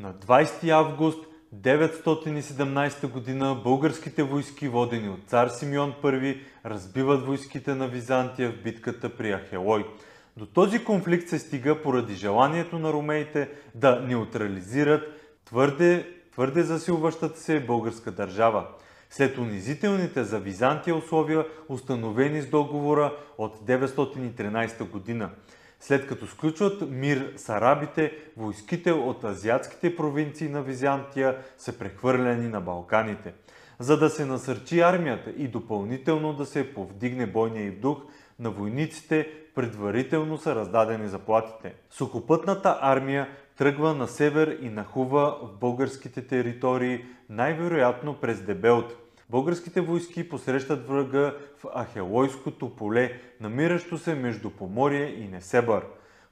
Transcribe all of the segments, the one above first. На 20 август 917 година българските войски, водени от цар Симеон I, разбиват войските на Византия в битката при Ахелой. До този конфликт се стига поради желанието на ромеите да неутрализират твърде засилващата се българска държава. След унизителните за Византия условия, установени с договора от 913 година. След като сключват мир с арабите, войските от азиатските провинции на Византия са прехвърляни на Балканите. За да се насърчи армията и допълнително да се повдигне бойния им дух, на войниците предварително са раздадени заплатите. Сухопътната армия тръгва на север и нахува в българските територии, най-вероятно през Дебелт. Българските войски посрещат врага в Ахелойското поле, намиращо се между Поморие и Несебър.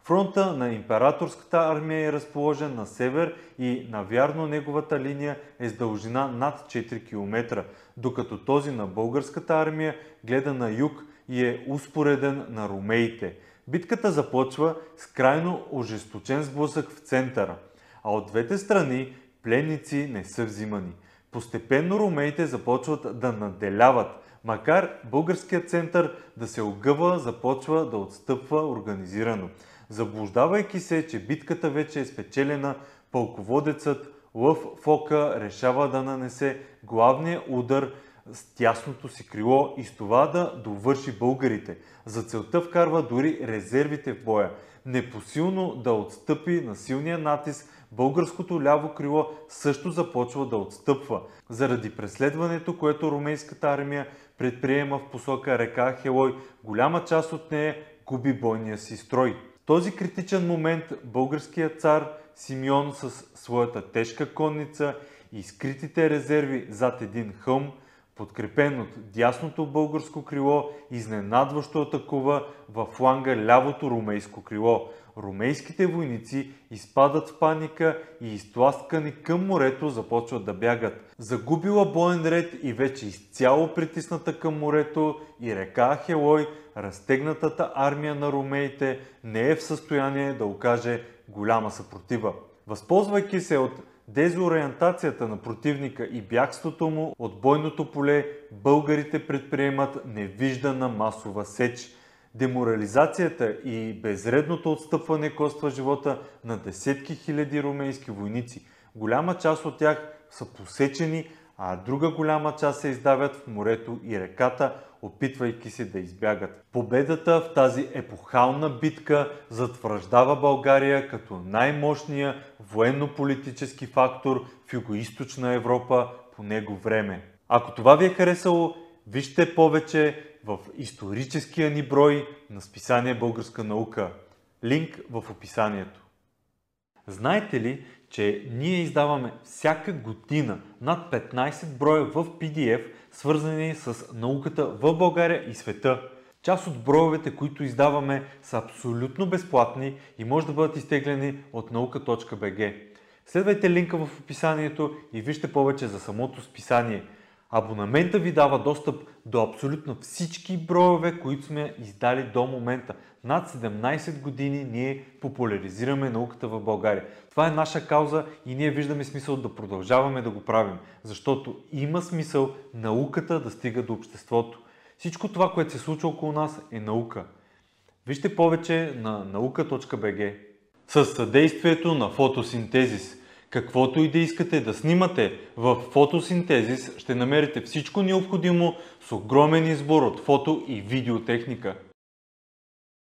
Фронта на императорската армия е разположен на север и навярно неговата линия е с дължина над 4 км, докато този на българската армия гледа на юг и е успореден на ромеите. Битката започва с крайно ожесточен сблъсък в центъра, а от двете страни пленници не са взимани. Постепенно ромеите започват да наделяват, макар българският център да се огъва, започва да отстъпва организирано. Заблуждавайки се, че битката вече е спечелена, пълководецът Лъв Фока решава да нанесе главния удар с тясното си крило и с това да довърши българите. За целта вкарва дори резервите в боя. Непосилно да отстъпи на силния натиск, българското ляво крило също започва да отстъпва, заради преследването, което ромейската армия предприема в посока река Ахелой. Голяма част от нея губи бойния си строй. В този критичен момент българският цар Симеон с своята тежка конница и скритите резерви зад един хълм, подкрепен от дясното българско крило, изненадващо атакува във фланга лявото ромейско крило. Ромейските войници изпадат в паника и изтласкани към морето започват да бягат. Загубила боен ред и вече изцяло притисната към морето и река Ахелой, разтегнатата армия на ромеите не е в състояние да окаже голяма съпротива. Възползвайки се от дезориентацията на противника и бягството му от бойното поле, българите предприемат невиждана масова сеч. Деморализацията и безредното отстъпване коства живота на десетки хиляди ромейски войници. Голяма част от тях са посечени, а друга голяма част се издавят в морето и реката, опитвайки се да избягат. Победата в тази епохална битка затвърждава България като най-мощния военно-политически фактор в Югоизточна Европа по него време. Ако това ви е харесало, вижте повече в историческия ни брой на списание Българска наука. Линк в описанието. Знаете ли, че ние издаваме всяка година над 15 броя в PDF, свързани с науката в България и света? Част от броевете, които издаваме, са абсолютно безплатни и може да бъдат изтеглени от nauka.bg. Следвайте линка в описанието и вижте повече за самото списание. Абонамента ви дава достъп до абсолютно всички броеве, които сме издали до момента. Над 17 години ние популяризираме науката в България. Това е наша кауза и ние виждаме смисъл да продължаваме да го правим, защото има смисъл науката да стига до обществото. Всичко това, което се случва около нас, е наука. Вижте повече на nauka.bg. Със съдействието на фотосинтезис. Каквото и да искате да снимате в фотосинтезис, ще намерите всичко необходимо с огромен избор от фото и видеотехника.